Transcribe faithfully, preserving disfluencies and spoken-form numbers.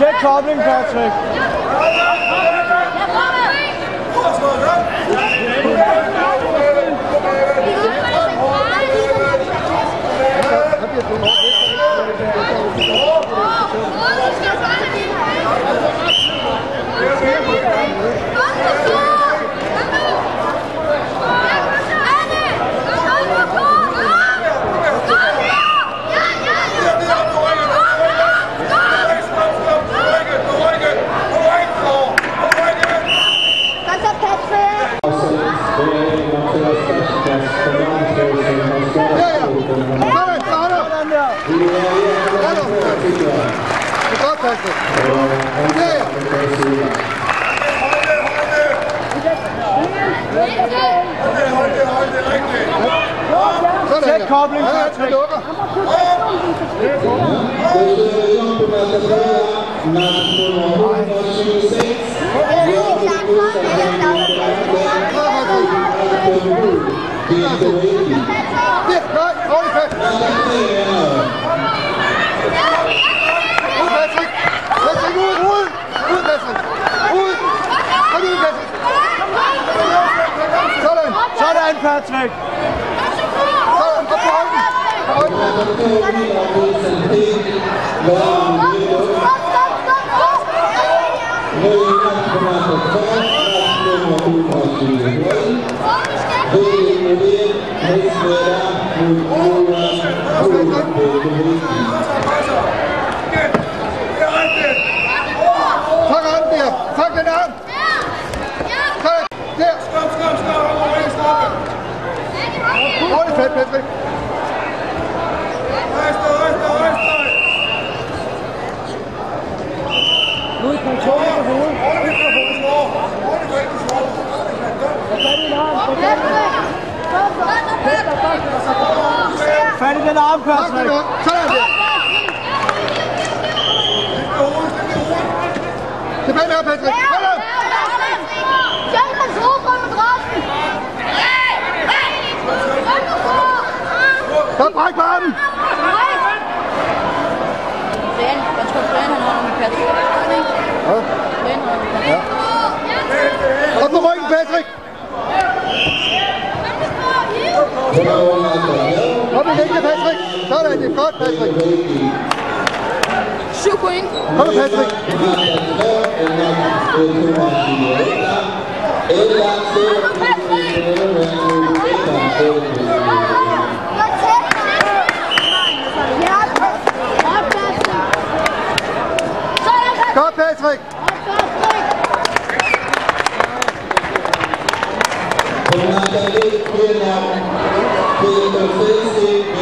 Tjek kobling, Patrick. Kobling, Patrick. Sådan, Patrick. Tak den an! Tak! Der! Stop, stop, stop! Hold det fat, Patrick! Nu er det kontrollen på hovedet. Hold det fat, du slår! Hold det fat, du slår! Fat i den arm, Patrick! Sådan der! Tilbage med her, Patrick! Hold op! Tjent hans hovedgrund med drøsten! Godt bræk på armen! Op på ryggen, Patrick! Op i længde, Patrick! Sådan, det er godt, Patrick! syv point! Kom, Patrick! Godt, Patrick! Natalie Wiener, Peter Feis.